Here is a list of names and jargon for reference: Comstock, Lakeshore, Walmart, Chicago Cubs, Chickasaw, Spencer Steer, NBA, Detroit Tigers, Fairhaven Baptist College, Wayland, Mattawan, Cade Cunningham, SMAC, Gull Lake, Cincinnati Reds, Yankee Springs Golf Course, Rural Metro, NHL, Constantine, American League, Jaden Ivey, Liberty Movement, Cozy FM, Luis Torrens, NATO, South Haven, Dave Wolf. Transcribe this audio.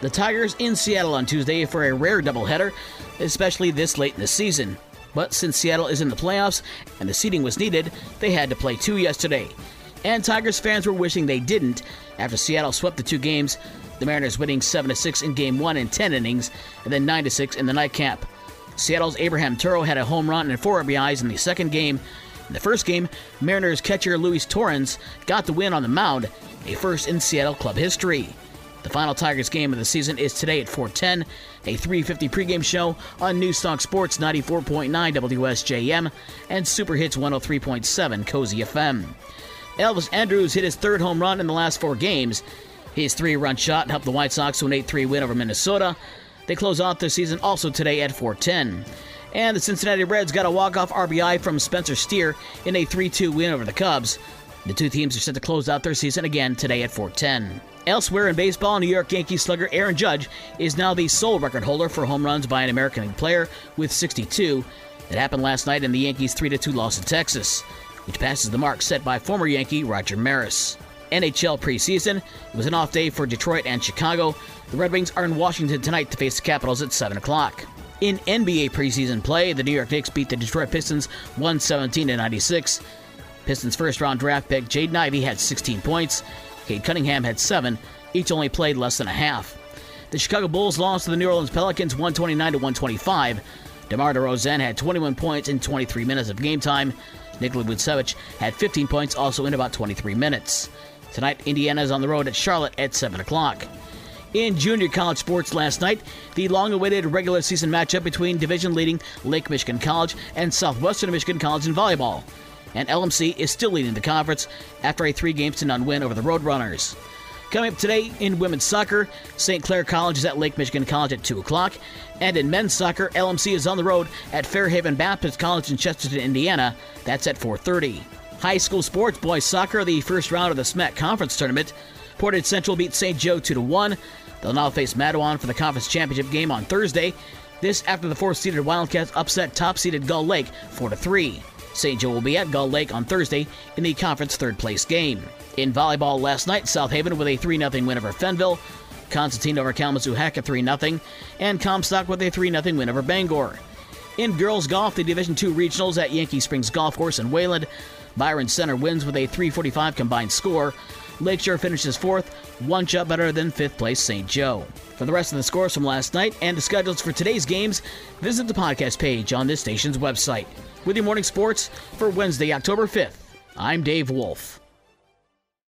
The Tigers in Seattle on Tuesday for a rare doubleheader, especially this late in the season. But since Seattle is in the playoffs and the seeding was needed, they had to play two yesterday. And Tigers fans were wishing they didn't after Seattle swept the two games, the Mariners winning 7-6 in Game 1 in 10 innings and then 9-6 in the nightcap. Seattle's Abraham Toro had a home run and 4 RBIs in the second game. In the first game, Mariners catcher Luis Torrens got the win on the mound, a first in Seattle club history. The final Tigers game of the season is today at 4:10, a 3:50 pregame show on Newstalk Sports 94.9 WSJM and Super Hits 103.7 Cozy FM. Elvis Andrus hit his third home run in the last four games. His three-run shot helped the White Sox to an 8-3 win over Minnesota. They close out their season also today at 4:10. And the Cincinnati Reds got a walk-off RBI from Spencer Steer in a 3-2 win over the Cubs. The two teams are set to close out their season again today at 4:10. Elsewhere in baseball, New York Yankees slugger Aaron Judge is now the sole record holder for home runs by an American League player with 62. It happened last night in the Yankees' 3-2 loss to Texas, which passes the mark set by former Yankee Roger Maris. NHL preseason was an off day for Detroit and Chicago. The Red Wings are in Washington tonight to face the Capitals at 7 o'clock. In NBA preseason play, the New York Knicks beat the Detroit Pistons 117-96. Pistons' first-round draft pick Jaden Ivey had 16 points. Cade Cunningham had 7. Each only played less than a half. The Chicago Bulls lost to the New Orleans Pelicans 129-125. DeMar DeRozan had 21 points in 23 minutes of game time. Nikola Vucevic had 15 points also in about 23 minutes. Tonight, Indiana is on the road at Charlotte at 7 o'clock. In junior college sports last night, the long-awaited regular season matchup between division-leading Lake Michigan College and Southwestern Michigan College in volleyball. And LMC is still leading the conference after a 3-0 win over the Roadrunners. Coming up today in women's soccer, St. Clair College is at Lake Michigan College at 2 o'clock. And in men's soccer, LMC is on the road at Fairhaven Baptist College in Chesterton, Indiana. That's at 4:30. High school sports, boys soccer, the first round of the SMAC conference tournament. Portage Central beat St. Joe 2-1. They'll now face Mattawan for the conference championship game on Thursday. This after the 4th-seeded Wildcats upset top-seeded Gull Lake 4-3. St. Joe will be at Gull Lake on Thursday in the conference third-place game. In volleyball last night, South Haven with a 3-0 win over Fenville, Constantine over Kalamazoo Hack at 3-0, and Comstock with a 3-0 win over Bangor. In girls golf, the Division II regionals at Yankee Springs Golf Course in Wayland. Byron Center wins with a 345 combined score. Lakeshore finishes 4th, one shot better than 5th place St. Joe. For the rest of the scores from last night and the schedules for today's games, visit the podcast page on this station's website. With your morning sports for Wednesday, October 5th, I'm Dave Wolf.